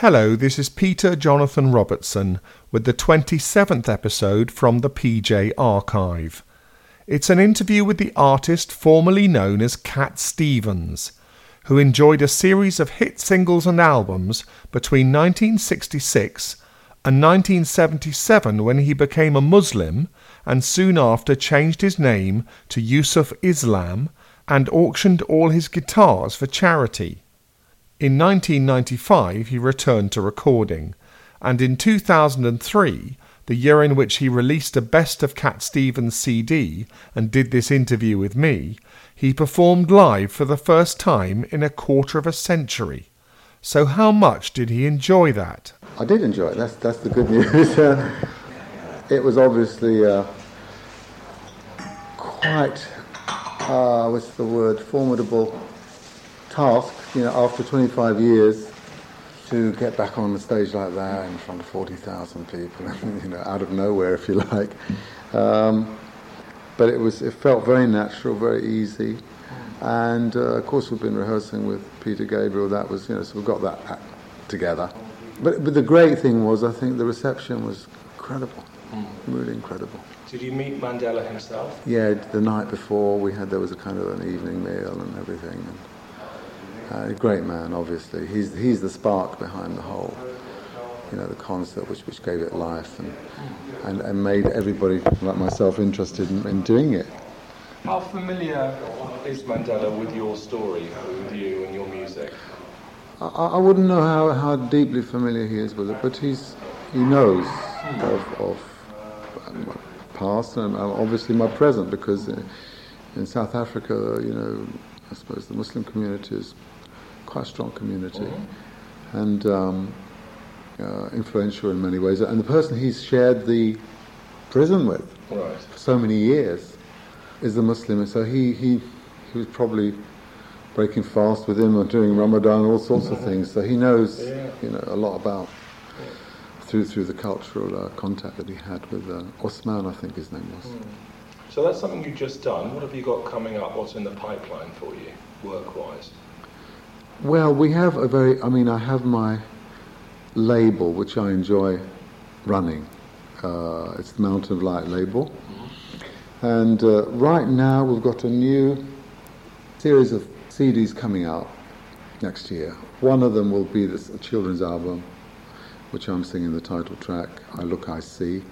Hello, this is Peter Jonathan Robertson with the 27th episode from the PJ Archive. It's an interview with the artist formerly known as Cat Stevens, who enjoyed a series of hit singles and albums between 1966 and 1977 when he became a Muslim and soon after changed his name to Yusuf Islam and auctioned all his guitars for charity. In 1995 he returned to recording, and in 2003, the year in which he released a Best of Cat Stevens CD and did this interview with me, he performed live for the first time in a quarter of a century. So how much did he enjoy that? I did enjoy it, that's the good news. It was obviously quite, what's the word, formidable task, you know, after 25 years to get back on the stage like that in front of 40,000 people, you know, out of nowhere, if you like. But it felt very natural, very easy. And, of course, we've been rehearsing with Peter Gabriel. That was, you know, so we've got that act together. But the great thing was, I think, the reception was incredible, really incredible. Did you meet Mandela himself? Yeah, the night before there was a kind of an evening meal and everything. And, a great man, obviously. He's the spark behind the whole, you know, the concert which gave it life and made everybody like myself interested in doing it. How familiar is Mandela with your story, with you and your music? I wouldn't know how deeply familiar he is with it, but he knows of my past and obviously my present, because in South Africa, you know, I suppose the Muslim community is quite a strong community, and influential in many ways. And the person he's shared the prison with for so many years is the Muslim. And so he was probably breaking fast with him or doing Ramadan, all sorts of things. So he knows, you know, a lot about through the cultural contact that he had with Osman, I think his name was. So that's something you've just done. What have you got coming up? What's in the pipeline for you, work-wise? Well, we have I have my label, which I enjoy running. It's the Mountain of Light label. And right now we've got a new series of CDs coming out next year. One of them will be a children's album, which I'm singing the title track, I Look, I See.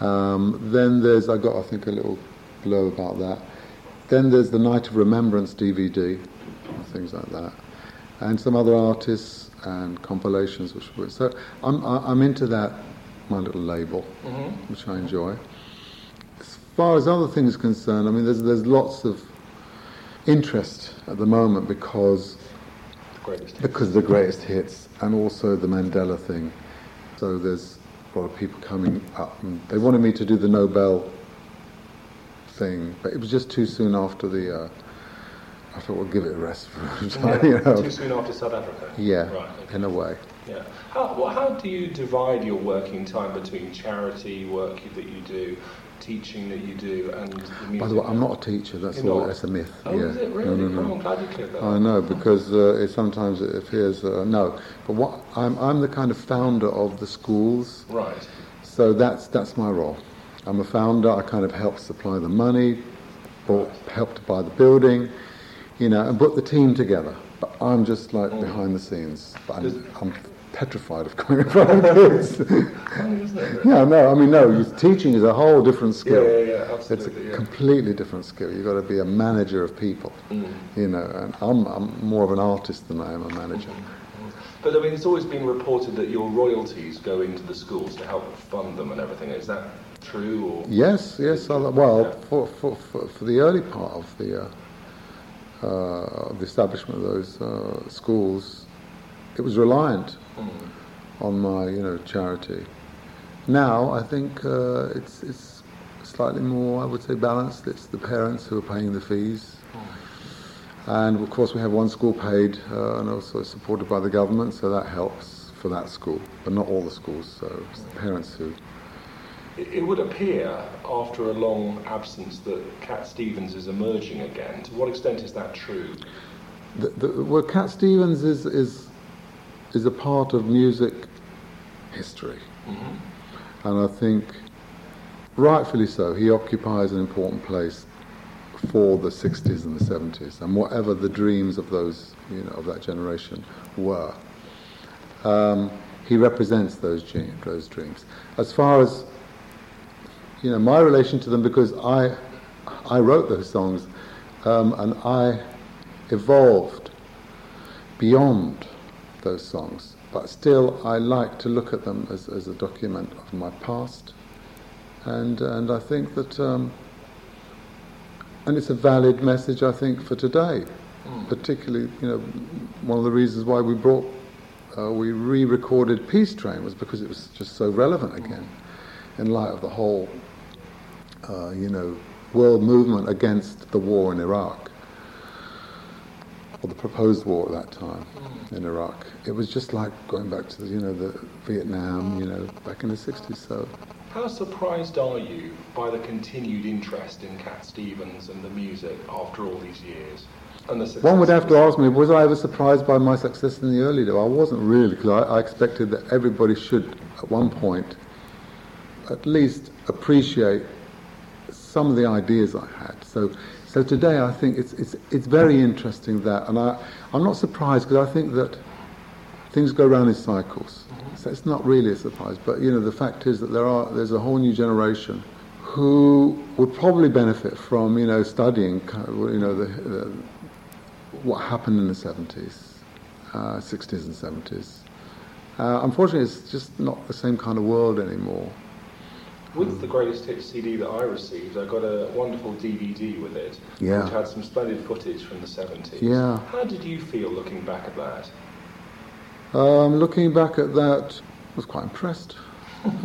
Then there's, I got, I think, a little blow about that. Then there's the Night of Remembrance DVD, things like that. And some other artists and compilations, so I'm into that, my little label, which I enjoy. As far as other things are concerned, I mean, there's lots of interest at the moment because of the greatest hits, and also the Mandela thing. So there's a lot of people coming up, and they wanted me to do the Nobel thing, but it was just too soon after the. I thought we'll give it a rest for a time, you know. Too soon after South Africa? Yeah, right, okay. In a way. Yeah. How do you divide your working time between charity work that you do, teaching that you do, and the music? By the way, I'm not a teacher, that's a myth. Oh, yeah. Is it really? No. Come on, glad you cleared that up. I know, because sometimes it appears, no. But I'm the kind of founder of the schools. Right. So that's my role. I'm a founder, I kind of help supply the money, help to buy the building, you know, and put the team together. But I'm just like behind the scenes. But I'm petrified of going in front of kids. Yeah, no, I mean, teaching is a whole different skill. Yeah, absolutely. It's a completely different skill. You've got to be a manager of people, you know, and I'm more of an artist than I am a manager. But, I mean, it's always been reported that your royalties go into the schools to help fund them and everything. Is that true? Or yes. For the early part of the establishment of those schools, it was reliant on my, you know, charity. Now I think it's slightly more, I would say, balanced. It's the parents who are paying the fees, and of course we have one school paid and also supported by the government, so that helps for that school, but not all the schools. So it's the parents who. It would appear, after a long absence, that Cat Stevens is emerging again. To what extent is that true? Well, Cat Stevens is is a part of music history. Mm-hmm. And I think, rightfully so, he occupies an important place for the 60s and the 70s, and whatever the dreams of those, of that generation were. He represents those dreams. As far as, my relation to them, because I wrote those songs, and I evolved beyond those songs, but still I like to look at them as a document of my past, and I think that and it's a valid message, I think, for today. Particularly, one of the reasons why we brought we re-recorded Peace Train was because it was just so relevant again, in light of the whole, world movement against the war in Iraq, or the proposed war at that time in Iraq. It was just like going back to the Vietnam, back in the 60s. So, how surprised are you by the continued interest in Cat Stevens and the music after all these years? One would have to ask me, was I ever surprised by my success in the early days? I wasn't really, because I expected that everybody should, at one point, at least appreciate some of the ideas I had. So today I think it's very interesting that, and I'm not surprised, because I think that things go round in cycles. So it's not really a surprise, but the fact is that there's a whole new generation who would probably benefit from studying the what happened in the 70s, 60s and 70s. Unfortunately, it's just not the same kind of world anymore. With the Greatest Hits CD that I received, I got a wonderful DVD with it, which had some splendid footage from the 70s. Yeah. How did you feel looking back at that? Looking back at that, I was quite impressed.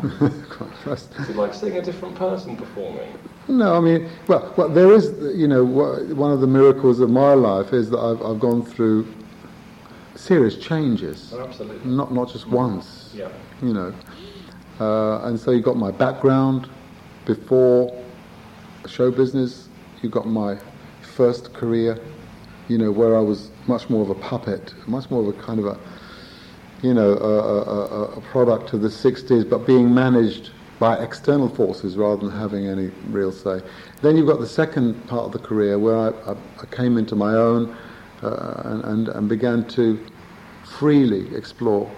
Is it like seeing a different person performing? No, I mean, well, there is, one of the miracles of my life is that I've gone through serious changes. Oh, absolutely. Not just once. Yeah. And so you got my background before show business. You got my first career, where I was much more of a puppet, much more of a kind of a, a product of the 60s, but being managed by external forces rather than having any real say. Then you've got the second part of the career where I came into my own and began to freely explore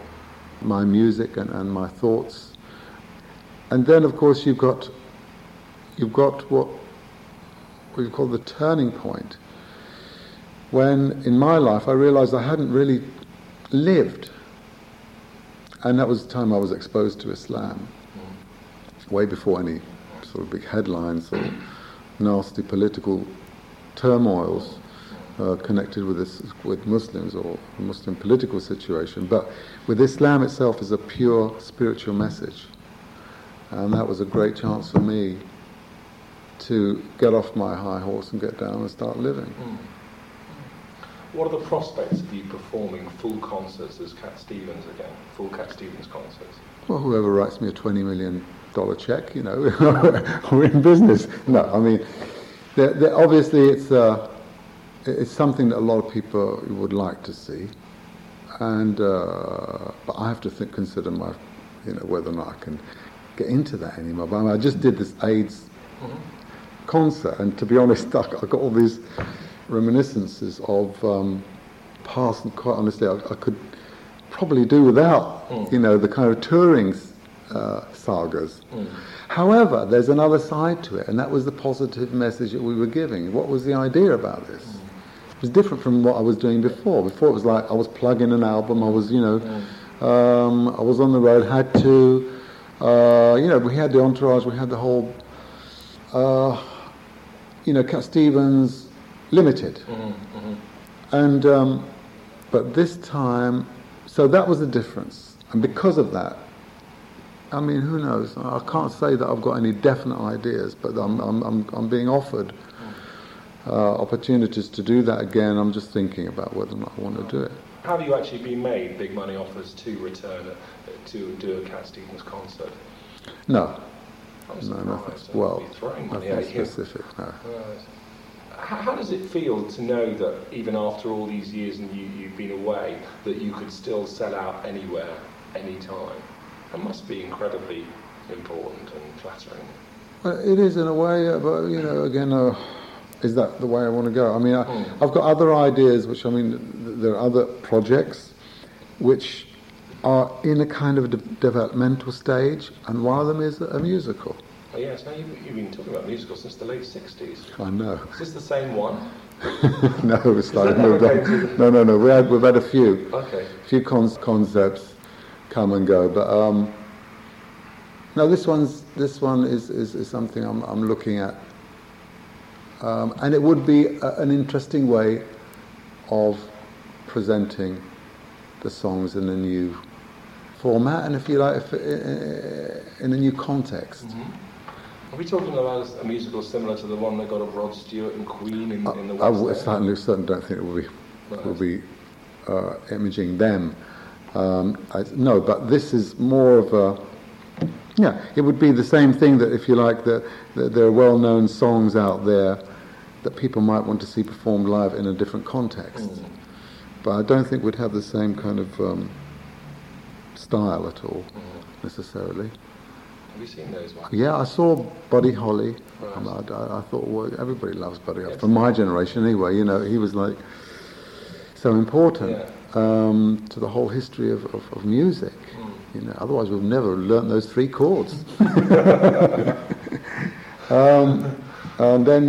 my music and my thoughts. And then, of course, you've got what we call the turning point, when in my life I realised I hadn't really lived. And that was the time I was exposed to Islam, way before any sort of big headlines or nasty political turmoils connected with this, with Muslims or the Muslim political situation. But with Islam itself is a pure spiritual message, and that was a great chance for me to get off my high horse and get down and start living. What are the prospects of you performing full concerts as Cat Stevens again? Full Cat Stevens concerts? Well, whoever writes me a $20 million check, we're in business. No, I mean, obviously it's something that a lot of people would like to see, and but I have to consider my, whether or not I can get into that anymore. But I mean, I just did this AIDS concert, and to be honest, I got all these reminiscences of past, and quite honestly I could probably do without the kind of touring sagas. However, there's another side to it, and that was the positive message that we were giving. What was the idea about this? It was different from what I was doing before. It was like I was plugging an album, I was I was on the road, had to we had the entourage, we had the whole Cat Stevens Limited. And but this time, so that was the difference, and because of that, I mean, who knows? I can't say that I've got any definite ideas, but I'm being offered opportunities to do that again. I'm just thinking about whether or not I want to do it. Have you actually been made big money offers to return to do a Cat Stevens concert? No, nothing. Well, nothing specific. No. Right. How does it feel to know that even after all these years and you've been away, that you could still sell out anywhere, anytime? That must be incredibly important and flattering. Well, it is in a way, but you know, again, is that the way I want to go? I mean, I've got other ideas, which I mean, there are other projects which are in a kind of developmental stage, and one of them is a musical. Oh, yes, now you've been talking about musicals since the late 60s. I know. Is this the same one? No, it's like moved on. No. We've had a few. Okay. A few concepts come and go, but no, this one is something I'm looking at, and it would be an interesting way of presenting the songs in a new format, and if you like, in a new context. Mm-hmm. Are we talking about a musical similar to the one that got of Rod Stewart and Queen in the West? I certainly don't think it will be, right. Imaging them. No, but this is more of a... Yeah, it would be the same thing that, if you like, that there are well-known songs out there that people might want to see performed live in a different context. Mm. But I don't think we'd have the same kind of style at all, necessarily. Have you seen those ones? Yeah, I saw Buddy Holly. Right. And I thought, well, everybody loves Buddy Holly. Yes. From my generation, anyway, you know, he was like so important to the whole history of music. Mm. You know, otherwise we've never learnt those three chords. And then then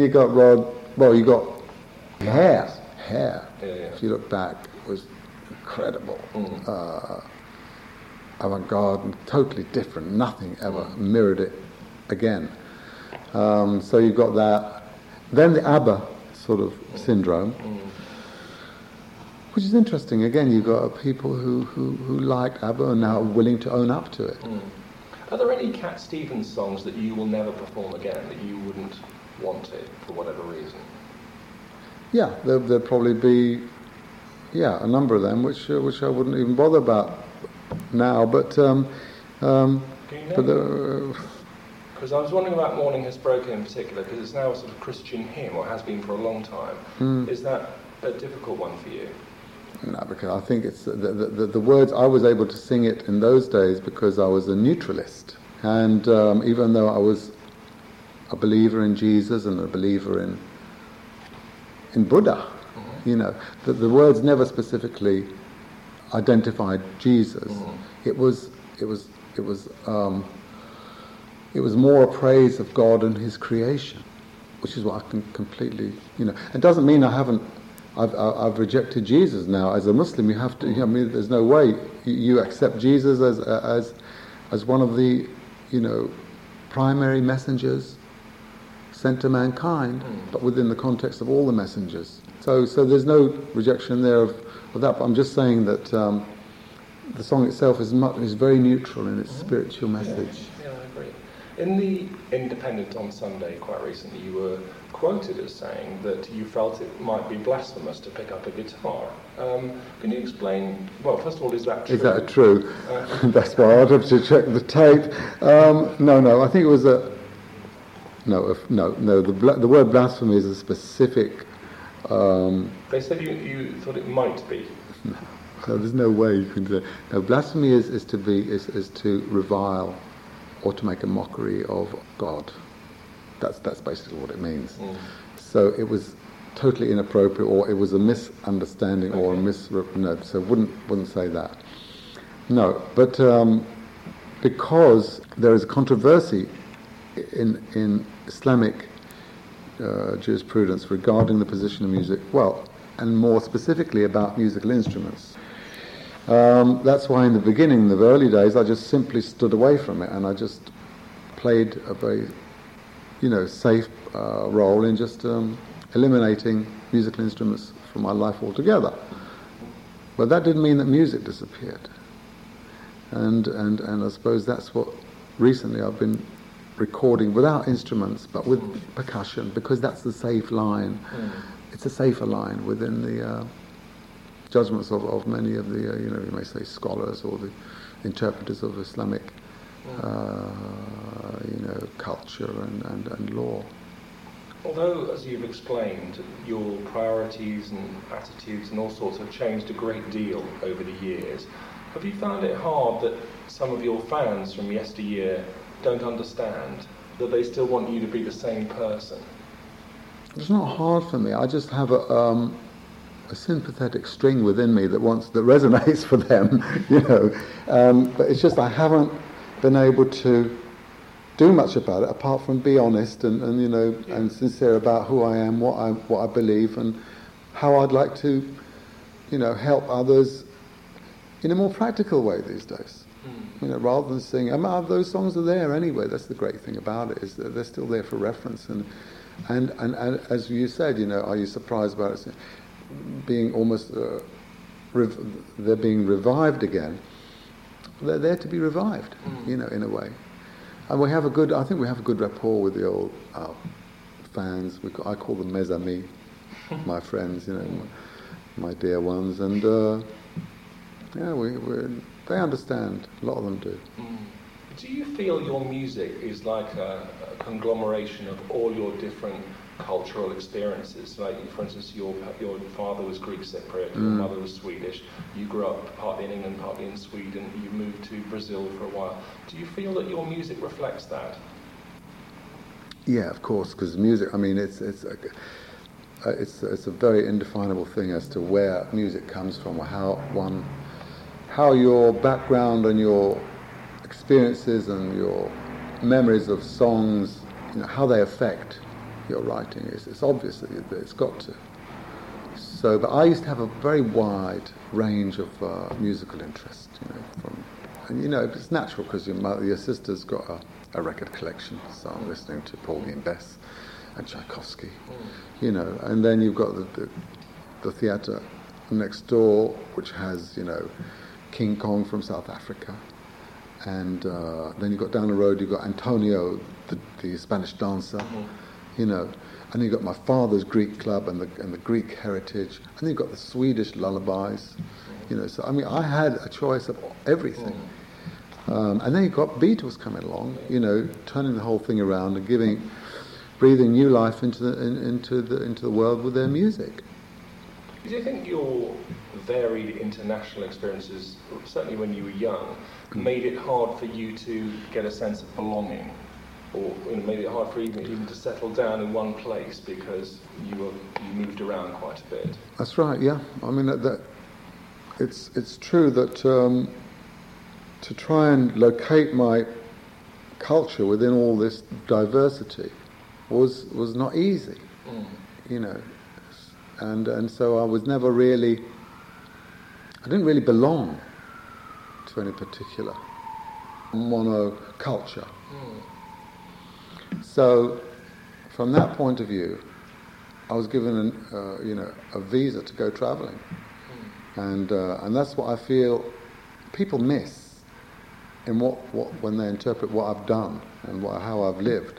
you got Rod. Well, you got Hair. Yeah, yeah. If you look back, it was incredible. Mm. Avant-garde and totally different, nothing ever mirrored it again. So you've got that. Then the ABBA sort of syndrome, which is interesting. Again, you've got people who liked ABBA and now are willing to own up to it. Mm. Are there any Cat Stevens songs that you will never perform again, that you wouldn't want to, for whatever reason? Yeah, there'll probably be a number of them which I wouldn't even bother about now, but because I was wondering about Morning Has Broken in particular, because it's now a sort of Christian hymn, or has been for a long time. Is that a difficult one for you? No, because I think it's the words. I was able to sing it in those days because I was a neutralist, and even though I was a believer in Jesus and a believer in Buddha, you know, the words never specifically identified Jesus. It was more a praise of God and His creation, which is what I can completely, you know. It doesn't mean I've rejected Jesus now as a Muslim. You have to. I mean, there's no way you accept Jesus as one of the, you know, primary messengers sent to mankind, but within the context of all the messengers. So there's no rejection there of that, but I'm just saying that the song itself is very neutral in its spiritual message. Yeah, I agree. In The Independent on Sunday quite recently, you were quoted as saying that you felt it might be blasphemous to pick up a guitar. Can you explain, well, first of all, is that true? Is that true? That's why I'd have to check the tape. No, I think it was the word blasphemy is a specific... they said you thought it might be. No, there's no way you can do that. No, blasphemy is to revile or to make a mockery of God. That's basically what it means. So it was totally inappropriate, or it was a misunderstanding, or so wouldn't say that. No, but because there is a controversy in Islamic jurisprudence regarding the position of music, well, and more specifically about musical instruments. That's why in the beginning, in the early days, I just simply stood away from it, and I just played a very, safe role in just eliminating musical instruments from my life altogether. But that didn't mean that music disappeared. And I suppose that's what recently I've been recording without instruments, but with percussion, because that's the safe line. It's a safer line within the judgments of many of the, you may say scholars or the interpreters of Islamic, culture and law. although, as you've explained, your priorities and attitudes and all sorts have changed a great deal over the years, have you found it hard that some of your fans from yesteryear don't understand that they still want you to be the same person? It's not hard for me. I just have a sympathetic string within me that resonates for them, you know. But it's just I haven't been able to do much about it apart from be honest and you know, and sincere about who I am, what I believe, and how I'd like to, you know, help others in a more practical way these days. You know, rather than singing, those songs are there anyway. That's the great thing about it, is that they're still there for reference. And as you said, you know, are you surprised about it being almost they're being revived again? They're there to be revived, you know, in a way. And we have a good rapport with the old fans. I call them mes amis, my friends, you know, my dear ones, and yeah, they understand. A lot of them do. Do you feel your music is like a conglomeration of all your different cultural experiences? Like, for instance, your father was Greek Cypriot, your mother was Swedish. You grew up partly in England, partly in Sweden. You moved to Brazil for a while. Do you feel that your music reflects that? Yeah, of course, because music, I mean, it's a very indefinable thing as to where music comes from, or how your background and your experiences and your memories of songs, you know, how they affect your writing. It's obvious that it's got to. So, but I used to have a very wide range of musical interest, you know, and you know, it's natural because your sister's got a record collection, so I'm listening to Pauline Bess and Tchaikovsky, you know, and then you've got the theatre next door, which has, you know, King Kong from South Africa, and then you've got down the road, you've got Antonio, the Spanish dancer, you know, and you've got my father's Greek club and the Greek heritage, and then you've got the Swedish lullabies, you know. So I mean, I had a choice of everything, and then you've got Beatles coming along, you know, turning the whole thing around and breathing new life into the world with their music. Do you think your varied international experiences, certainly when you were young, made it hard for you to get a sense of belonging, or, you know, made it hard for you even to settle down in one place because you moved around quite a bit? That's right. Yeah, I mean that it's true that to try and locate my culture within all this diversity was not easy, you know. And so I was never really, I didn't really belong to any particular monoculture. So from that point of view, I was given a visa to go travelling, and that's what I feel people miss in when they interpret what I've done and how I've lived,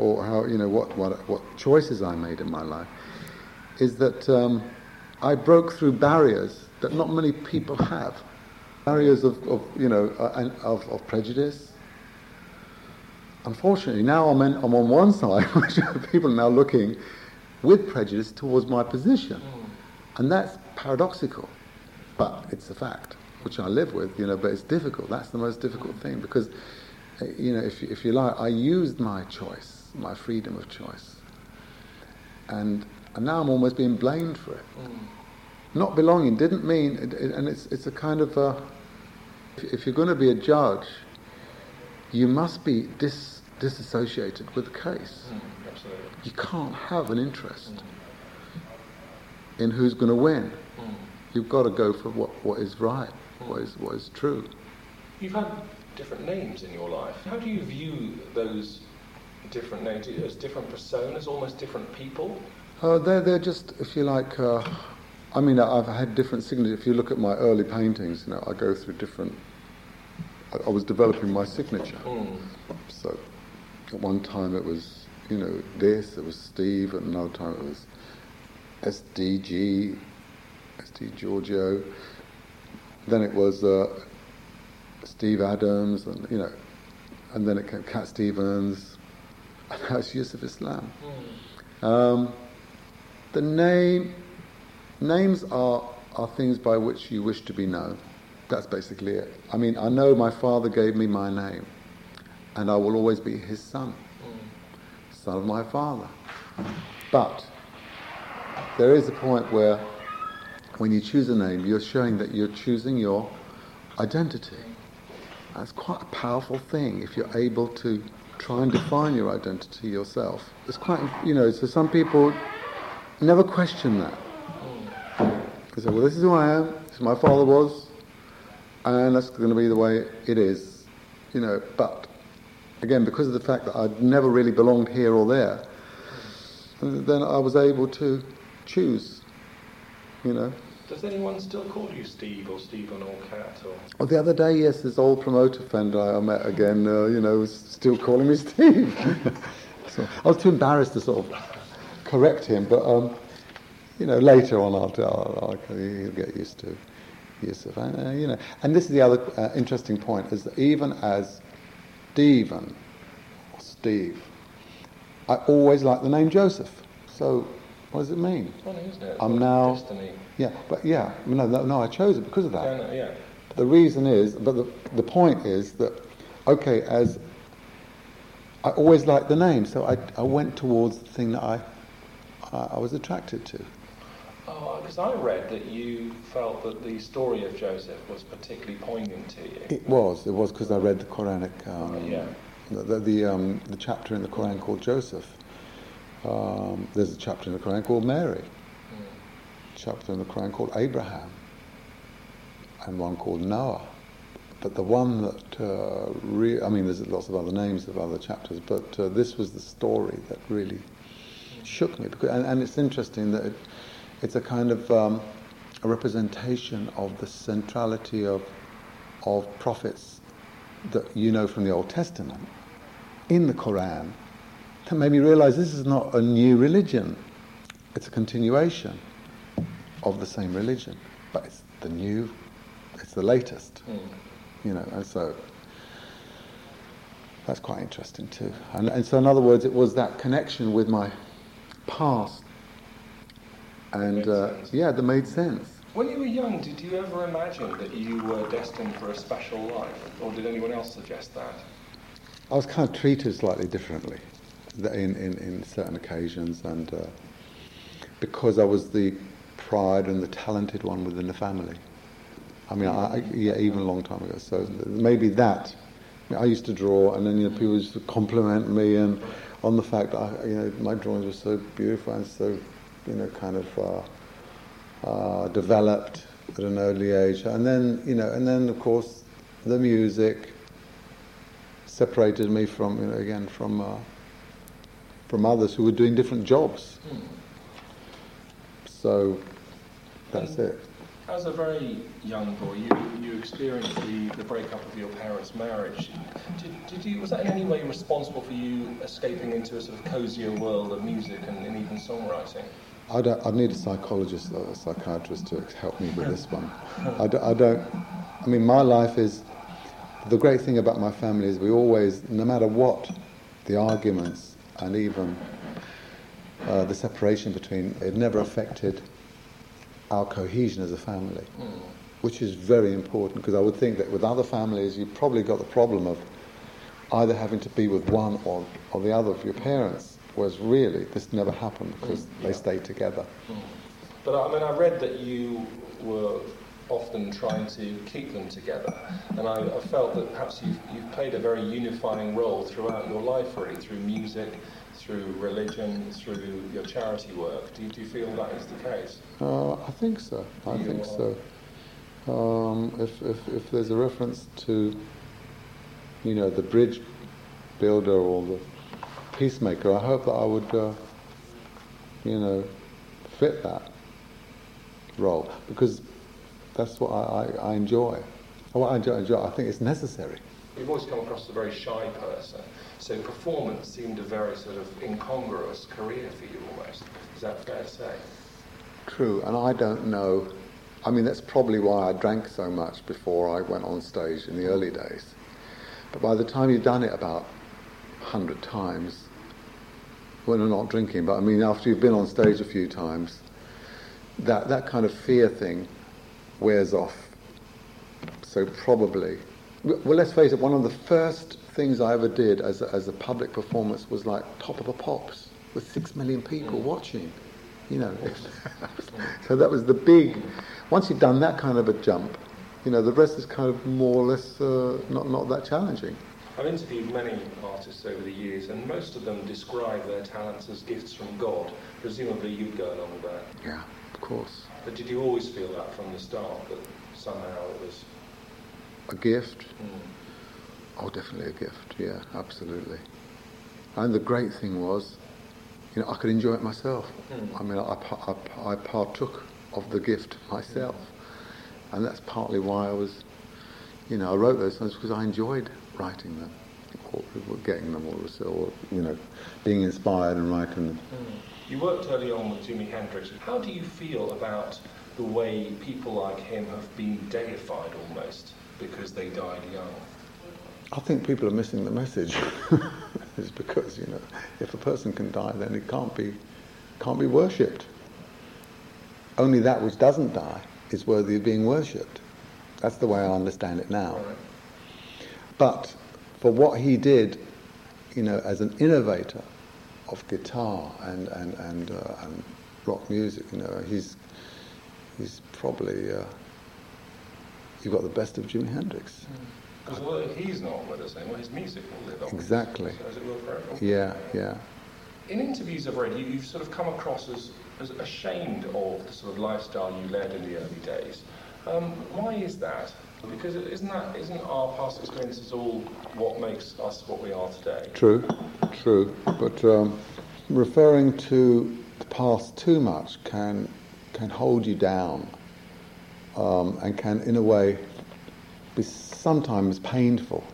or how, you know, what choices I made in my life. Is that I broke through barriers that not many people have. Barriers of prejudice. Unfortunately, now I'm on one side, which people are now looking with prejudice towards my position. And that's paradoxical, but it's a fact, which I live with, you know, but it's difficult. That's the most difficult thing, because, you know, if you like, I used my choice, my freedom of choice. And now I'm almost being blamed for it. Not belonging didn't mean, and it's a kind of a, if you're going to be a judge, you must be disassociated with the case. Absolutely. You can't have an interest in who's going to win. You've got to go for what is right, what is true. You've had different names in your life. How do you view those different names as different personas, almost different people? They're just, if you like, I mean, I've had different signatures. If you look at my early paintings, you know, I go through different, I was developing my signature. So at one time it was, you know, this, it was Steve, at another time it was SD Giorgio, then it was Steve Adams, and, you know, and then it came Cat Stevens, and now it's Yusuf Islam. The names are things by which you wish to be known. That's basically it. I mean, I know my father gave me my name, and I will always be his son, son of my father. But there is a point where, when you choose a name, you're showing that you're choosing your identity. That's quite a powerful thing if you're able to try and define your identity yourself. It's quite, so some people never question that. They say, well, this is who I am, this is who my father was, and that's going to be the way it is. But, again, because of the fact that I'd never really belonged here or there, then I was able to choose, Does anyone still call you Steve or Stephen or Cat? Or? Oh, the other day, yes, this old promoter friend I met again, was still calling me Steve. So I was too embarrassed to sort of correct him, but, later on he'll get used to Yusuf. And this is the other interesting point, is that even as Steven or Steve, I always like the name Joseph. So, what does it mean? Funny, isn't it? I'm now destiny. Yeah, but yeah, no, I chose it because of that. No, yeah. But the reason is, the point is that, okay, as I always liked the name, so I went towards the thing that I was attracted to. Oh, because I read that you felt that the story of Joseph was particularly poignant to you. It was because I read the Quranic, the chapter in the Quran called Joseph. There's a chapter in the Quran called Mary, a chapter in the Quran called Abraham, and one called Noah. But the one that there's lots of other names of other chapters, but this was the story that really shook me. Because, and it's interesting that it's a kind of a representation of the centrality of prophets that from the Old Testament in the Quran. That made me realise this is not a new religion. It's a continuation of the same religion, but it's the new, it's the latest. And so that's quite interesting too. And so, in other words, it was that connection with my past, and that made sense. When you were young, did you ever imagine that you were destined for a special life, or did anyone else suggest that? I was kind of treated slightly differently in certain occasions, and because I was the pride and the talented one within the family. I mean, even a long time ago. So maybe that. I used to draw, and then people used to compliment me and on the fact that my drawings were so beautiful and so kind of developed at an early age, and then of course the music separated me from from others who were doing different jobs. So that's it. As a very young boy, you experienced the breakup of your parents' marriage. Was that in any way responsible for you escaping into a sort of cosier world of music and even songwriting? I'd need a psychologist or a psychiatrist to help me with this one. My life is... The great thing about my family is we always, no matter what, the arguments... and even the separation between, it never affected our cohesion as a family, which is very important, because I would think that with other families you've probably got the problem of either having to be with one or the other of your parents, whereas really this never happened because they stayed together. But I read that you were often trying to keep them together, and I felt that perhaps you've played a very unifying role throughout your life, really, through music, through religion, through your charity work. Do you feel that is the case? I think so. I think so. If there's a reference to, the bridge builder or the peacemaker, I hope that I would, fit that role, because that's what I enjoy. I think it's necessary. You've always come across as a very shy person, so performance seemed a very sort of incongruous career for you almost. Is that fair to say? True, and I don't know. I mean, that's probably why I drank so much before I went on stage in the early days. But by the time you've done it about 100 times, when I'm not drinking, but I mean after you've been on stage a few times, that kind of fear thing wears off. So probably, well, let's face it, one of the first things I ever did as a public performance was like Top of the Pops with 6 million people watching, you know. So that was the big, once you've done that kind of a jump, you know, the rest is kind of more or less not that challenging. I've interviewed many artists over the years, and most of them describe their talents as gifts from God. Presumably you'd go along with that. Yeah, of course. But did you always feel that from the start, that somehow it was... a gift? Mm. Oh, definitely a gift, yeah, absolutely. And the great thing was, you know, I could enjoy it myself. Mm. I mean, I partook of the gift myself. Mm. And that's partly why I was, you know, I wrote those songs, because I enjoyed writing them, or getting them, or you know, being inspired and writing them. Mm. You worked early on with Jimi Hendrix. How do you feel about the way people like him have been deified almost because they died young? I think people are missing the message. It's because, you know, if a person can die, then it can't be worshipped. Only that which doesn't die is worthy of being worshipped. That's the way I understand it now. Right. But for what he did, you know, as an innovator of guitar and rock music, you know, he's probably you've got the best of Jimi Hendrix. Because if he's not with us anymore, his music will live on. Exactly. So is it Will Ferrell? Yeah. In interviews I've read, you've sort of come across as ashamed of the sort of lifestyle you led in the early days. Why is that? Because isn't our past experiences all what makes us what we are today? True. But referring to the past too much can hold you down, and can, in a way, be sometimes painful,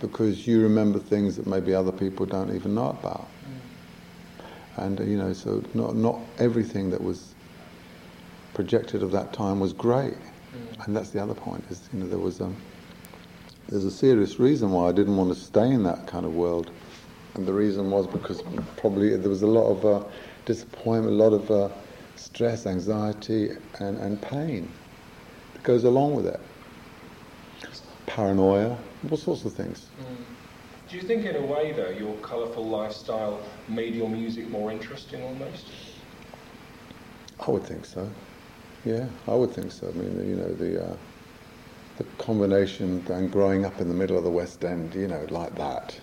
because you remember things that maybe other people don't even know about. Mm. And you know, so not everything that was projected of that time was great. And that's the other point, is, you know, there's a serious reason why I didn't want to stay in that kind of world, and the reason was because probably there was a lot of disappointment, a lot of stress, anxiety and pain that goes along with it, paranoia, all sorts of things. Mm. Do you think in a way though your colourful lifestyle made your music more interesting almost? I would think so. Yeah, I would think so. I mean, you know, the combination and growing up in the middle of the West End, you know, like that.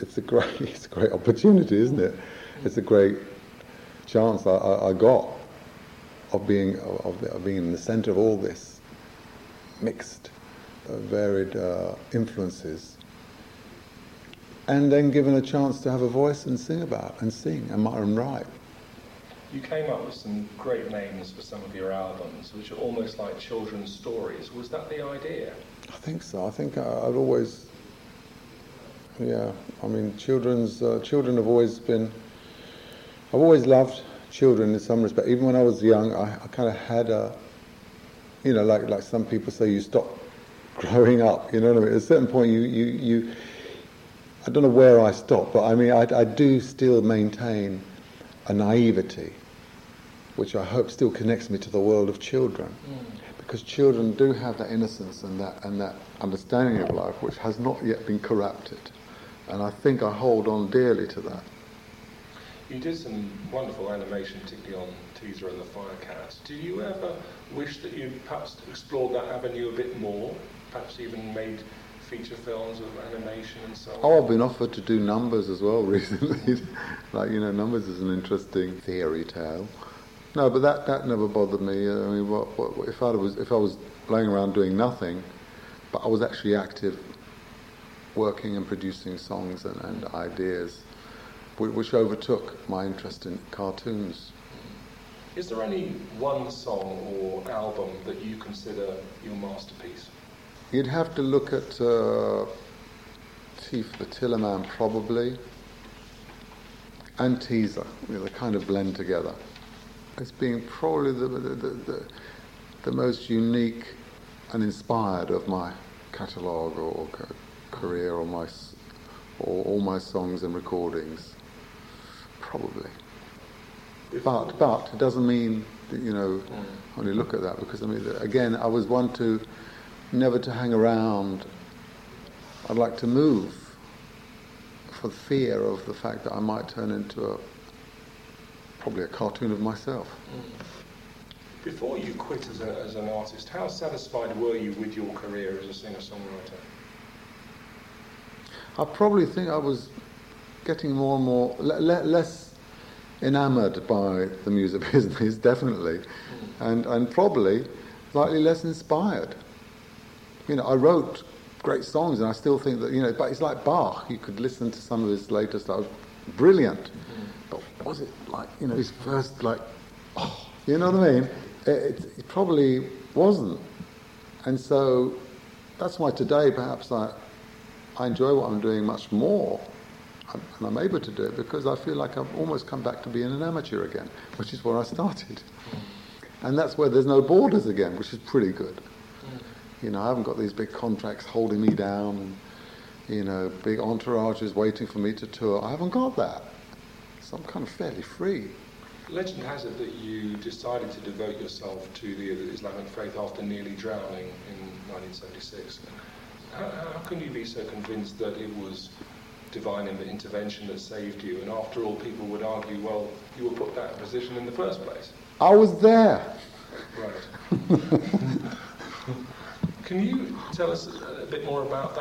It's a great opportunity, isn't it? It's a great chance I got of being in the centre of all this mixed, varied influences, and then given a chance to have a voice and sing and write. You came up with some great names for some of your albums, which are almost like children's stories. Was that the idea? I think so. I think I'd always... Yeah, I mean, children have always been... I've always loved children in some respect. Even when I was young, I kind of had a... You know, like some people say, you stop growing up, you know what I mean? At a certain point, you I don't know where I stopped, but I mean, I do still maintain a naivety which I hope still connects me to the world of children, because children do have that innocence and that understanding of life which has not yet been corrupted, and I think I hold on dearly to that. You did some wonderful animation, particularly on Teaser and the Fire Cat. Do you ever wish that you perhaps explored that avenue a bit more, perhaps even made feature films of animation and so on? Oh, I've been offered to do Numbers as well recently. Like, you know, Numbers is an interesting theory tale. No, but that never bothered me. I mean, what if I was laying around doing nothing, but I was actually active, working and producing songs and ideas, which overtook my interest in cartoons. Is there any one song or album that you consider your masterpiece? You'd have to look at Tea for the Tillerman, probably, and Teaser. You know, they kind of blend together. As being probably the most unique and inspired of my catalogue or career or my all my songs and recordings, probably. But it doesn't mean that, only look at that, because I mean, again, I was one to never to hang around. I'd like to move for fear of the fact that I might turn into probably a cartoon of myself. Before you quit as an artist, how satisfied were you with your career as a singer-songwriter? I probably think I was getting more and more less enamoured by the music business, definitely, and probably slightly less inspired. I wrote great songs, and I still think that but it's like Bach. You could listen to some of his later stuff, brilliant, but was it like his first you know what I mean? It probably wasn't, and so that's why today perhaps I enjoy what I'm doing much more, and I'm able to do it because I feel like I've almost come back to being an amateur again, which is where I started, and that's where there's no borders again, which is pretty good. I haven't got these big contracts holding me down, big entourages waiting for me to tour. I haven't got that, so I'm kind of fairly free. Legend has it that you decided to devote yourself to the Islamic faith after nearly drowning in 1976. How can you be so convinced that it was divine intervention that saved you? And after all, people would argue, well, you were put in that position in the first place. I was there. Right. Can you tell us a bit more about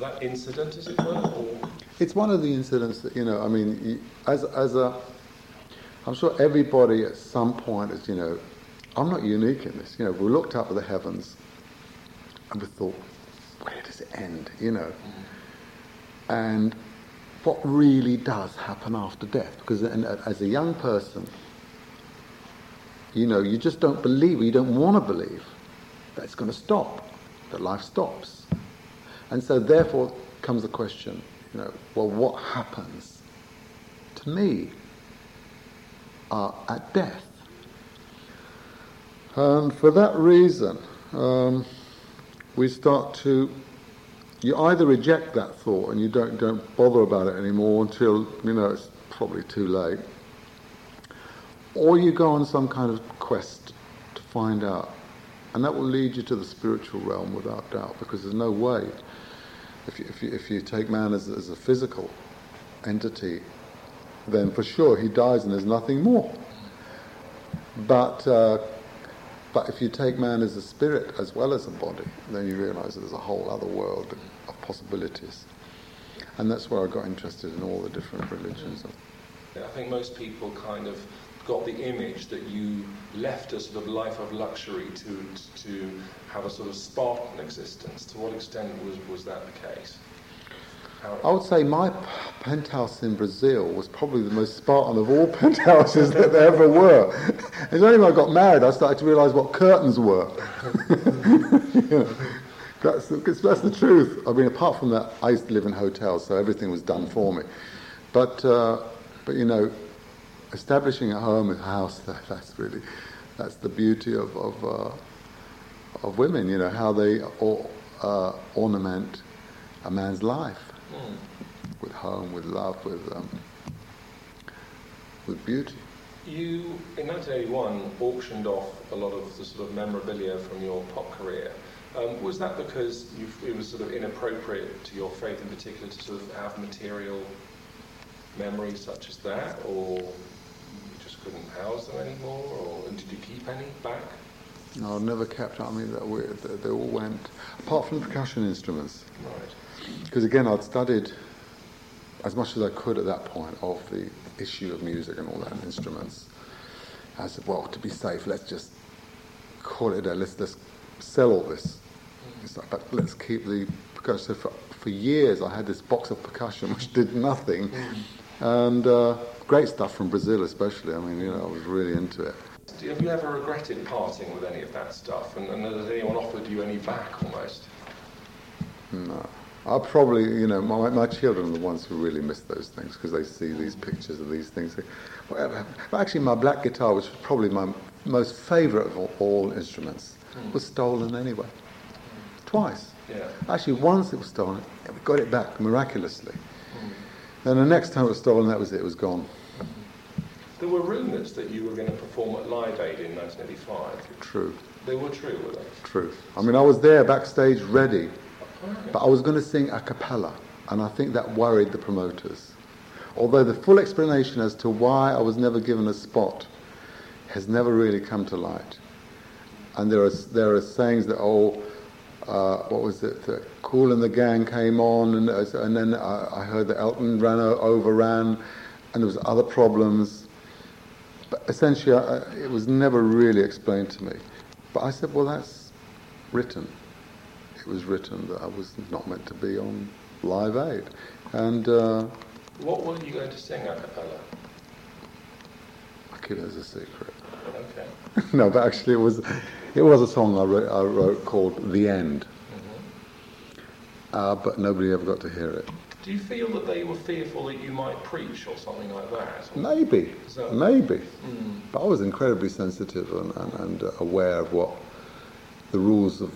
that incident, as it were? Or? It's one of the incidents that, I'm sure everybody at some point is, I'm not unique in this. We looked up at the heavens and we thought, where does it end, and what really does happen after death? Because as a young person, you just don't believe, or you don't want to believe that it's going to stop, that life stops. And so therefore comes the question, what happens to me at death? And for that reason, we start to, you either reject that thought and you don't bother about it anymore until, it's probably too late, or you go on some kind of quest to find out. And that will lead you to the spiritual realm without doubt, because there's no way, if you take man as a physical entity, then for sure he dies and there's nothing more. But if you take man as a spirit as well as a body, then you realise that there's a whole other world of possibilities. And that's where I got interested in all the different religions. Yeah, I think most people kind of got the image that you left a sort of life of luxury to have a sort of Spartan existence. To what extent was that the case? I would say my penthouse in Brazil was probably the most Spartan of all penthouses that there ever were. It's only when I got married I started to realise what curtains were. That's the truth. I mean, apart from that, I used to live in hotels, so everything was done for me. But establishing a home and a house—that's really—that's the beauty of women. How they ornament a man's life with home, with love, with beauty. You, in 1981, auctioned off a lot of the sort of memorabilia from your pop career. Was that because it was sort of inappropriate to your faith, in particular, to sort of have material memories such as that, or? Couldn't house them anymore, or did you keep any back? No, I've never kept. I mean, they all went, apart from percussion instruments. Right. Because again, I'd studied as much as I could at that point of the issue of music and all that, and instruments. I said, well, to be safe, let's just call it a, let's sell all this. It's like, but let's keep the percussion. So for years, I had this box of percussion which did nothing, and. Great stuff from Brazil, especially. I mean, I was really into it. Have you ever regretted parting with any of that stuff? And has anyone offered you any back, almost? No. I probably, my children are the ones who really miss those things, because they see these pictures of these things. Whatever. But actually, my black guitar, which was probably my most favourite of all instruments, was stolen anyway. Twice. Yeah. Actually, once it was stolen, we got it back miraculously. Then the next time it was stolen, that was it. It was gone. There were rumours that you were going to perform at Live Aid in 1985. True. They were true, were they? True. I mean, I was there backstage ready, but I was going to sing a cappella, and I think that worried the promoters. Although the full explanation as to why I was never given a spot has never really come to light. And there are sayings that, what was it, that Kool and the Gang came on, and then I heard that Elton overran, and there was other problems. But essentially, it was never really explained to me. But I said, well, that's written. It was written that I was not meant to be on Live Aid. And what were you going to sing a cappella? I keep it as a secret. Okay. No, but actually, it was a song I wrote called "The End," but nobody ever got to hear it. Do you feel that they were fearful that you might preach or something like that? Or maybe. Mm. But I was incredibly sensitive and aware of what the rules of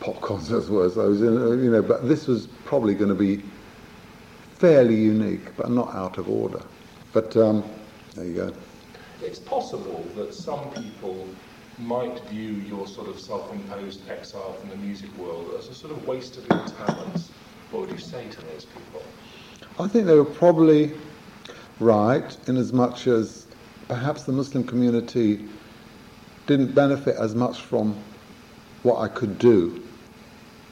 pop concerts were. So I was but this was probably going to be fairly unique, but not out of order. But there you go. It's possible that some people might view your sort of self-imposed exile from the music world as a sort of waste of your talents. What would you say to those people? I think they were probably right, in as much as perhaps the Muslim community didn't benefit as much from what I could do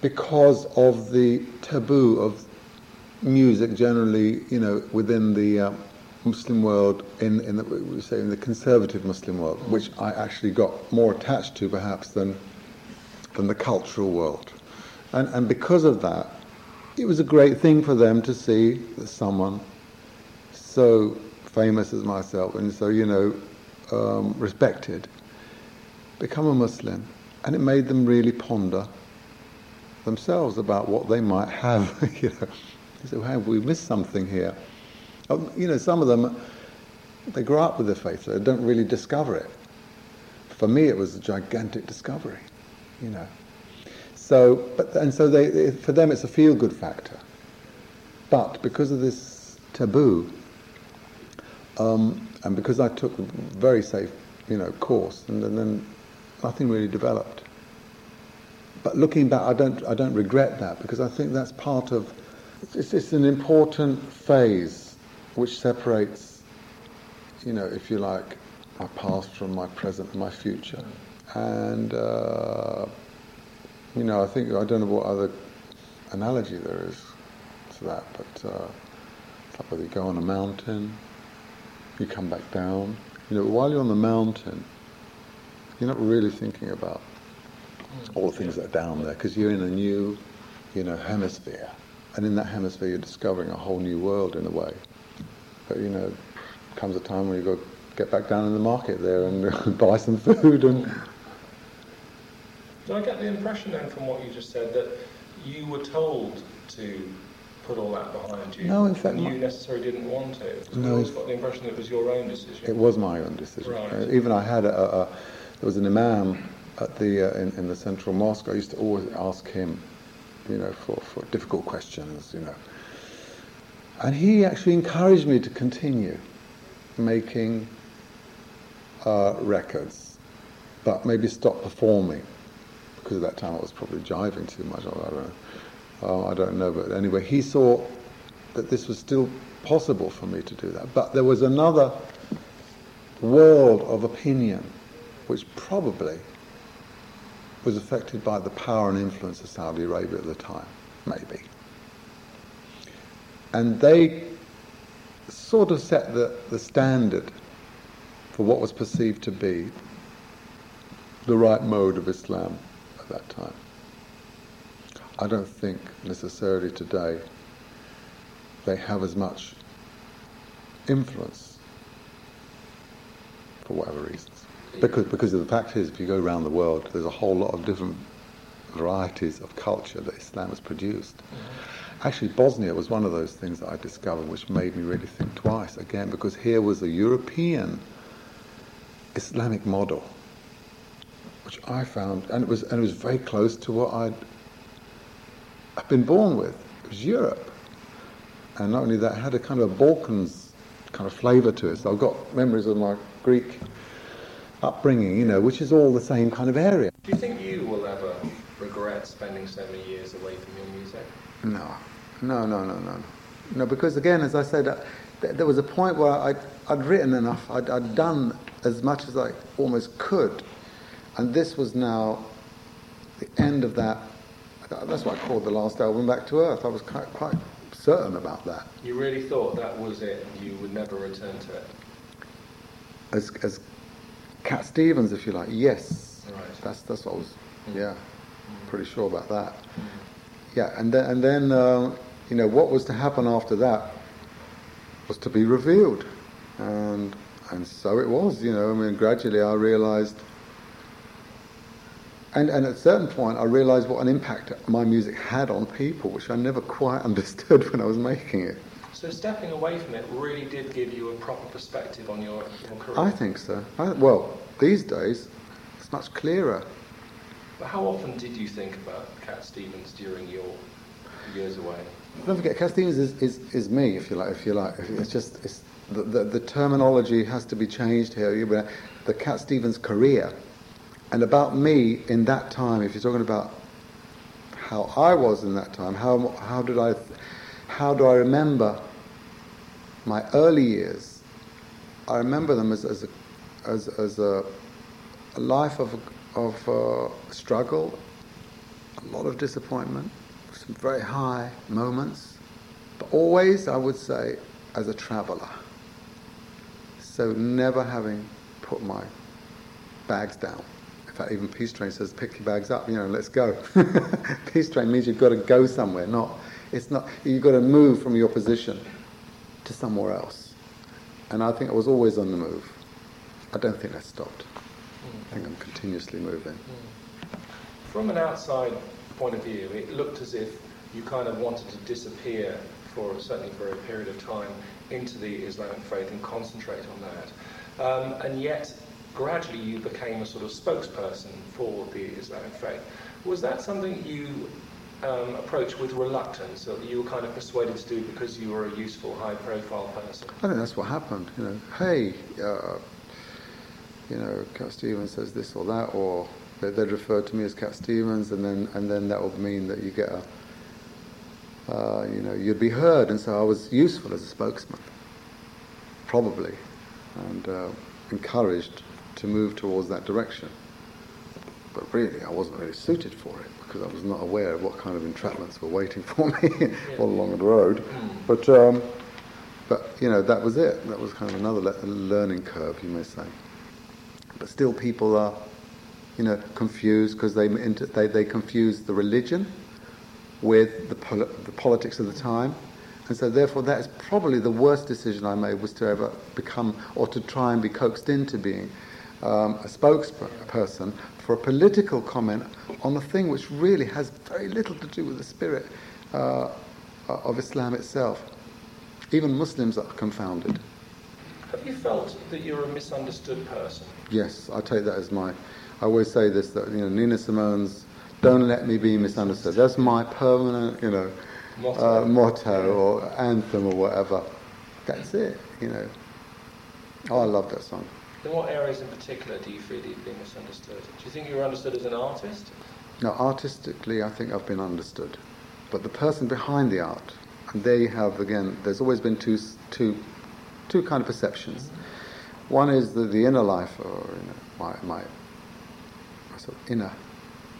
because of the taboo of music generally, within the Muslim world, in the conservative Muslim world, which I actually got more attached to perhaps than the cultural world, and because of that, it was a great thing for them to see that someone so famous as myself and so respected become a Muslim, and it made them really ponder themselves about what they might have. So have we missed something here? Some of them, they grow up with the faith, so they don't really discover it. For me, it was a gigantic discovery, So, for them, it's a feel-good factor. But because of this taboo, and because I took a very safe, course, and then nothing really developed. But looking back, I don't regret that, because I think that's part of. It's an important phase which separates, if you like, my past from my present and my future. And, I think, I don't know what other analogy there is to that, but it's like whether you go on a mountain, you come back down. While you're on the mountain, you're not really thinking about all the things that are down there, because you're in a new, hemisphere. And in that hemisphere, you're discovering a whole new world in a way. But comes a time when you've got to get back down in the market there and buy some food. And do I get the impression then from what you just said that you were told to put all that behind you? No, in fact, and you necessarily didn't want to. No, I always got the impression it was your own decision. It was my own decision. Right. Even I had there was an imam at the in the central mosque. I used to always ask him, for difficult questions, And he actually encouraged me to continue making records, but maybe stop performing, because at that time I was probably jiving too much, I don't know, but anyway, he saw that this was still possible for me to do that. But there was another world of opinion, which probably was affected by the power and influence of Saudi Arabia at the time, maybe. And they sort of set the standard for what was perceived to be the right mode of Islam at that time. I don't think necessarily today they have as much influence for whatever reasons. Because the fact is, if you go around the world, there's a whole lot of different varieties of culture that Islam has produced. Mm-hmm. Actually, Bosnia was one of those things that I discovered which made me really think twice, again, because here was a European Islamic model which I found, and it was very close to what I'd been born with. It was Europe, and not only that, it had a kind of a Balkans kind of flavour to it. So I've got memories of my Greek upbringing, you know, which is all the same kind of area. Do you think you will ever regret spending so many years away from your music? No, because again, as I said, there was a point where I'd written enough, I'd done as much as I almost could, and this was now the end of that. That's what I called the last album, Back to Earth. I was quite certain about that. You really thought that was it, you would never return to it? As Cat Stevens, if you like, yes. Right. That's what I was, pretty sure about that. Yeah, and then you know, what was to happen after that was to be revealed, and so it was. You know, I mean, gradually I realised, and at a certain point I realised what an impact my music had on people, which I never quite understood when I was making it. So stepping away from it really did give you a proper perspective on your career. I think so. Well, these days it's much clearer. But how often did you think about Cat Stevens during your years away? Don't forget, Cat Stevens is me, if you like. It's just the terminology has to be changed here. The Cat Stevens career, and about me in that time. If you're talking about how I was in that time, how do I remember my early years? I remember them as a life of struggle, a lot of disappointment, some very high moments, but always, I would say, as a traveller. So never having put my bags down. In fact, even Peace Train says, pick your bags up, you know, let's go. Peace Train means you've got to go somewhere, you've got to move from your position to somewhere else. And I think I was always on the move. I don't think that stopped. I think I'm continuously moving. From an outside point of view, it looked as if you kind of wanted to disappear, certainly for a period of time, into the Islamic faith and concentrate on that. And yet, gradually you became a sort of spokesperson for the Islamic faith. Was that something you approached with reluctance, or that you were kind of persuaded to do because you were a useful, high-profile person? I think that's what happened. You know, hey. You know, Cat Stevens says this or that, or they'd refer to me as Cat Stevens, and then that would mean that you get you'd be heard, and so I was useful as a spokesman, probably, and encouraged to move towards that direction. But really, I wasn't really suited for it because I was not aware of what kind of entrapments were waiting for me all along the road. But you know, that was it. That was kind of another learning curve, you may say. But still, people are, you know, confused because they confuse the religion with the politics of the time, and so therefore that is probably the worst decision I made, was to ever become, or to try and be coaxed into being a spokesperson for a political comment on a thing which really has very little to do with the spirit of Islam itself. Even Muslims are confounded. Have you felt that you're a misunderstood person? Yes, I take that as I always say this, that, you know, Nina Simone's "Don't Let Me Be Misunderstood." That's my permanent, you know, motto or anthem or whatever. That's it, you know. Oh, I love that song. In what areas in particular do you feel you've been misunderstood? Do you think you were understood as an artist? No, artistically I think I've been understood. But the person behind the art, and there you have, again, there's always been two kind of perceptions. One is the inner life, or you know, my sort of inner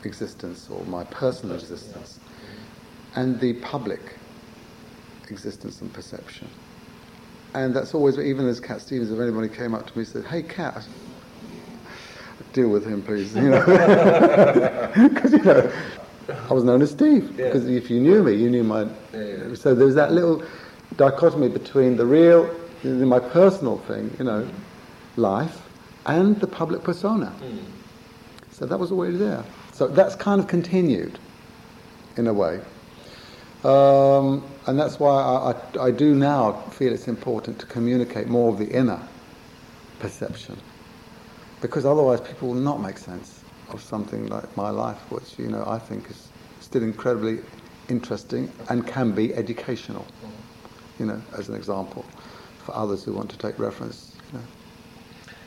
existence, or my personal existence, and the public existence and perception. And that's always, even as Cat Stevens, if anybody came up to me and said, "Hey, Cat," deal with him, please, you know, because you know I was known as Steve. Because if you knew me, you knew my. Yeah. So there's that little dichotomy between the real, in my personal thing, you know, life, and the public persona. So that was always there. So that's kind of continued, in a way, and that's why I do now feel it's important to communicate more of the inner perception, because otherwise people will not make sense. of something like my life, which, you know, I think is still incredibly interesting and can be educational, you know, as an example for others who want to take reference, you know.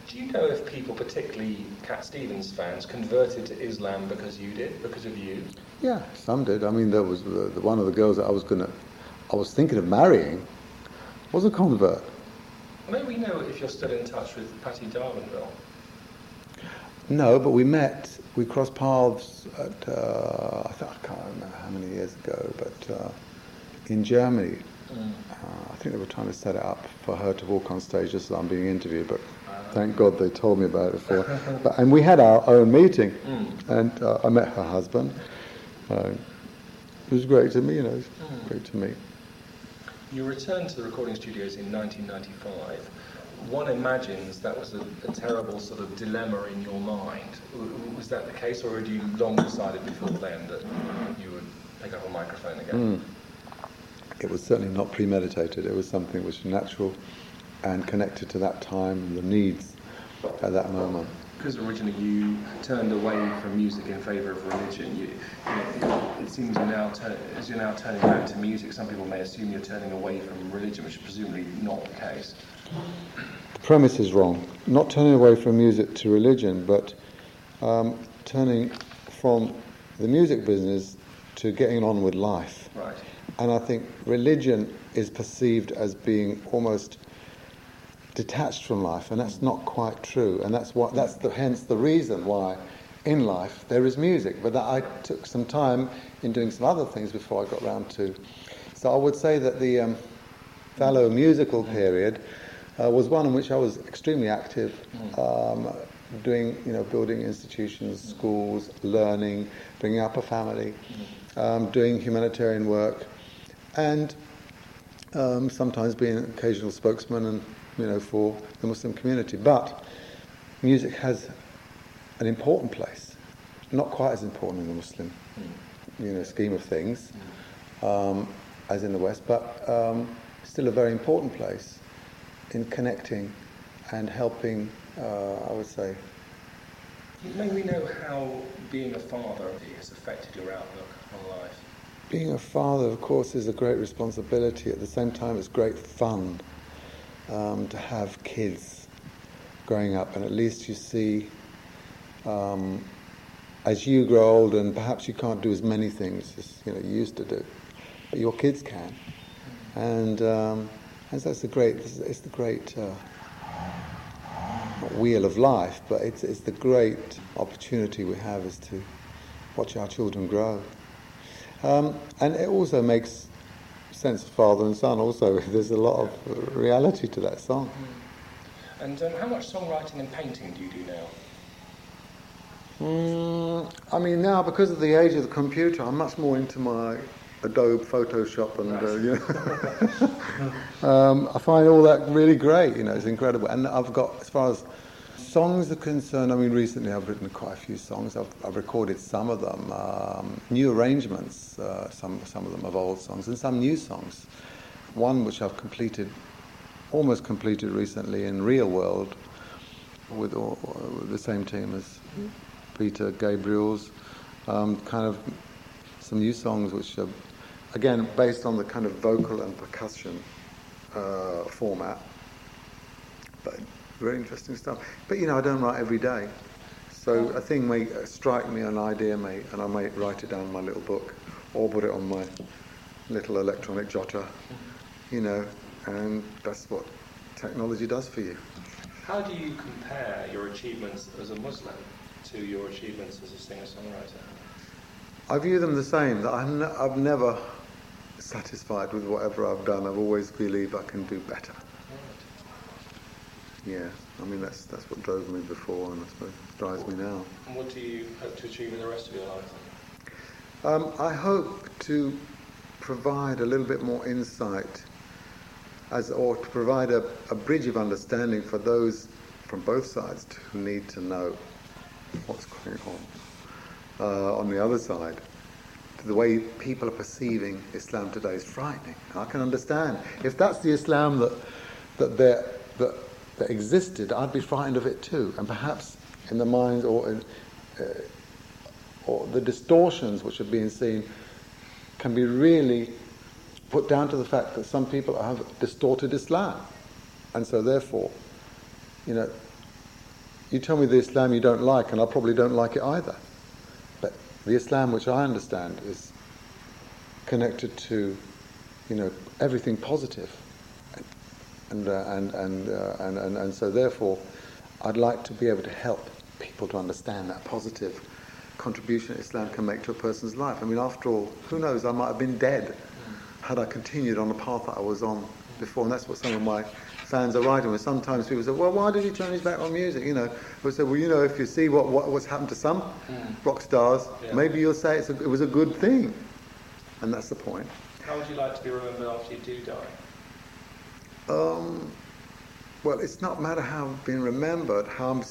Do you know if people, particularly Cat Stevens fans, converted to Islam because you did, because of you? Yeah, some did. I mean, there was the one of the girls that I was thinking of marrying was a convert. May we know if you're still in touch with Patty Darwinville? No, but we crossed paths at, I can't remember how many years ago, but in Germany. I think they were trying to set it up for her to walk on stage just as I'm being interviewed, but thank God they told me about it before. And we had our own meeting, and I met her husband. It was great to meet, you know. Great to meet. You returned to the recording studios in 1995. One imagines that was a terrible sort of dilemma in your mind. Was that the case, or had you long decided before then that you would pick up a microphone again? It was certainly not premeditated. It was something which was natural and connected to that time and the needs at that moment. Because originally you turned away from music in favour of religion. It seems as you're now turning back to music, some people may assume you're turning away from religion, which is presumably not the case. The premise is wrong. Not turning away from music to religion, but turning from the music business to getting on with life. Right. And I think religion is perceived as being almost detached from life, and that's not quite true, and hence the reason why in life there is music, but that I took some time in doing some other things before I got round to. So I would say that the fallow musical period was one in which I was extremely active, doing, you know, building institutions, schools, learning, bringing up a family, doing humanitarian work, and sometimes being an occasional spokesman and, you know, for the Muslim community. But music has an important place, not quite as important in the Muslim, you know, scheme of things as in the West, but still a very important place in connecting and helping, I would say. May we know how being a father has affected your outlook on life? Being a father, of course, is a great responsibility. At the same time, it's great fun. To have kids growing up, and at least you see, as you grow old, and perhaps you can't do as many things as, you know, you used to do, but your kids can, and so it's the great not wheel of life, but it's the great opportunity we have is to watch our children grow, and it also makes sense of father and son also. There's a lot of reality to that song. And how much songwriting and painting do you do now? I mean, now, because of the age of the computer, I'm much more into my Adobe Photoshop and you know, I find all that really great, you know, it's incredible. And I've got, as far as songs are concerned, I mean, recently I've written quite a few songs. I've recorded some of them, new arrangements, some of them of old songs, and some new songs. One which I've almost completed recently in Real World, with the same team as Peter Gabriel's, kind of some new songs which are, again, based on the kind of vocal and percussion format. But very interesting stuff. But, you know, I don't write every day. So a thing may strike me, an idea may, and I may write it down in my little book or put it on my little electronic jotter, you know, and that's what technology does for you. How do you compare your achievements as a Muslim to your achievements as a singer-songwriter? I view them the same, that I've never satisfied with whatever I've done. I've always believed I can do better. Yeah, I mean, that's what drove me before, and I suppose drives me now. And what do you hope to achieve in the rest of your life? I hope to provide a little bit more insight, or to provide a bridge of understanding for those from both sides who need to know what's going on the other side. The way people are perceiving Islam today is frightening. I can understand. If that's the Islam that existed, I'd be frightened of it too, and perhaps in the minds or in, or the distortions which have been seen can be really put down to the fact that some people have distorted Islam. And so therefore, you know, you tell me the Islam you don't like, and I probably don't like it either. But the Islam which I understand is connected to, you know, everything positive. And so therefore, I'd like to be able to help people to understand that positive contribution Islam can make to a person's life. I mean, after all, who knows, I might have been dead had I continued on the path that I was on before. And that's what some of my fans are writing with. Sometimes people say, well, why did he turn his back on music? You know, we say, well, you know, if you see what's happened to some rock stars, maybe you'll say it was a good thing. And that's the point. How would you like to be remembered after you do die? Well, it's not matter how I've been remembered, how I'm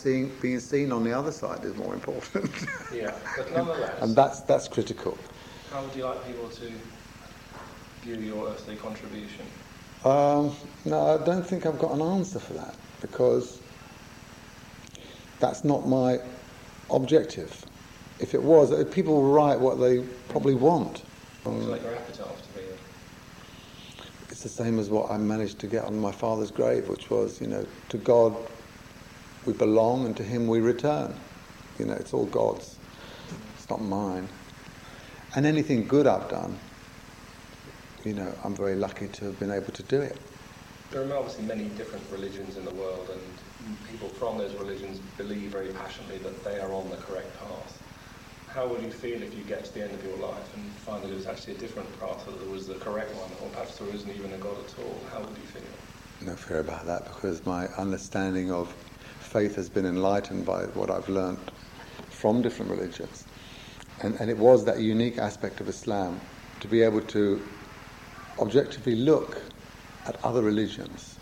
being seen on the other side is more important. Yeah, but nonetheless. And that's critical. How would you like people to view your earthly contribution? No, I don't think I've got an answer for that, because that's not my objective. If it was, people will write what they probably want. What would you like your epitaph to be? It's the same as what I managed to get on my father's grave, which was, you know, to God we belong and to him we return. You know, it's all God's. It's not mine. And anything good I've done, you know, I'm very lucky to have been able to do it. There are obviously many different religions in the world, and people from those religions believe very passionately that they are on the correct path. How would you feel if you get to the end of your life and find that it was actually a different path, that there was the correct one, or perhaps there isn't even a God at all? How would you feel? No fear about that, because my understanding of faith has been enlightened by what I've learned from different religions. And it was that unique aspect of Islam, to be able to objectively look at other religions,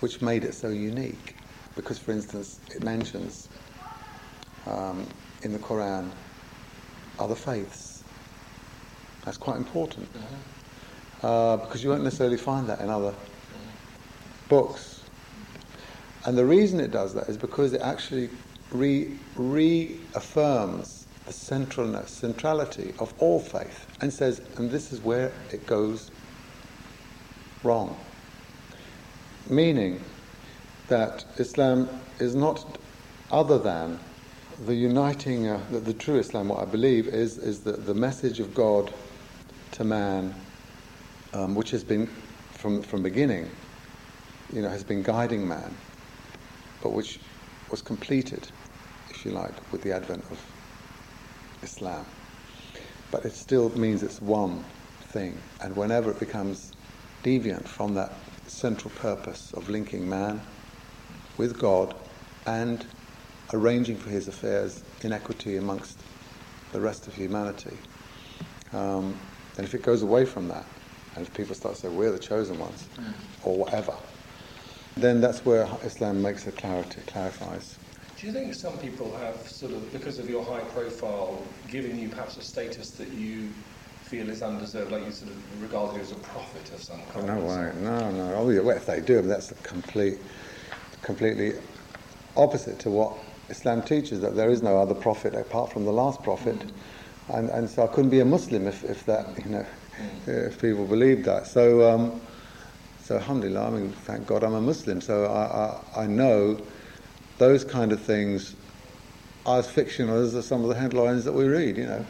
which made it so unique. Because, for instance, it mentions in the Quran other faiths. That's quite important, because you won't necessarily find that in other books. And the reason it does that is because it actually reaffirms the centrality of all faith, and says, and this is where it goes wrong. Meaning that Islam is not other than the uniting, the true Islam, what I believe, is the message of God to man, which has been, from beginning, you know, has been guiding man, but which was completed, if you like, with the advent of Islam. But it still means it's one thing, and whenever it becomes deviant from that central purpose of linking man with God and arranging for his affairs in equity amongst the rest of humanity. And if it goes away from that, and if people start to say, we're the chosen ones, or whatever, then that's where Islam makes a clarifies. Do you think some people have sort of, because of your high profile, giving you perhaps a status that you feel is undeserved, like you sort of regard you as a prophet of some kind? No way, no. Well, if they do, that's a completely opposite to what Islam teaches, that there is no other prophet apart from the last prophet, and so I couldn't be a Muslim if that, you know, if people believed that. So alhamdulillah, I mean, thank God I'm a Muslim. So I know those kind of things are as fictional as some of the headlines that we read, you know.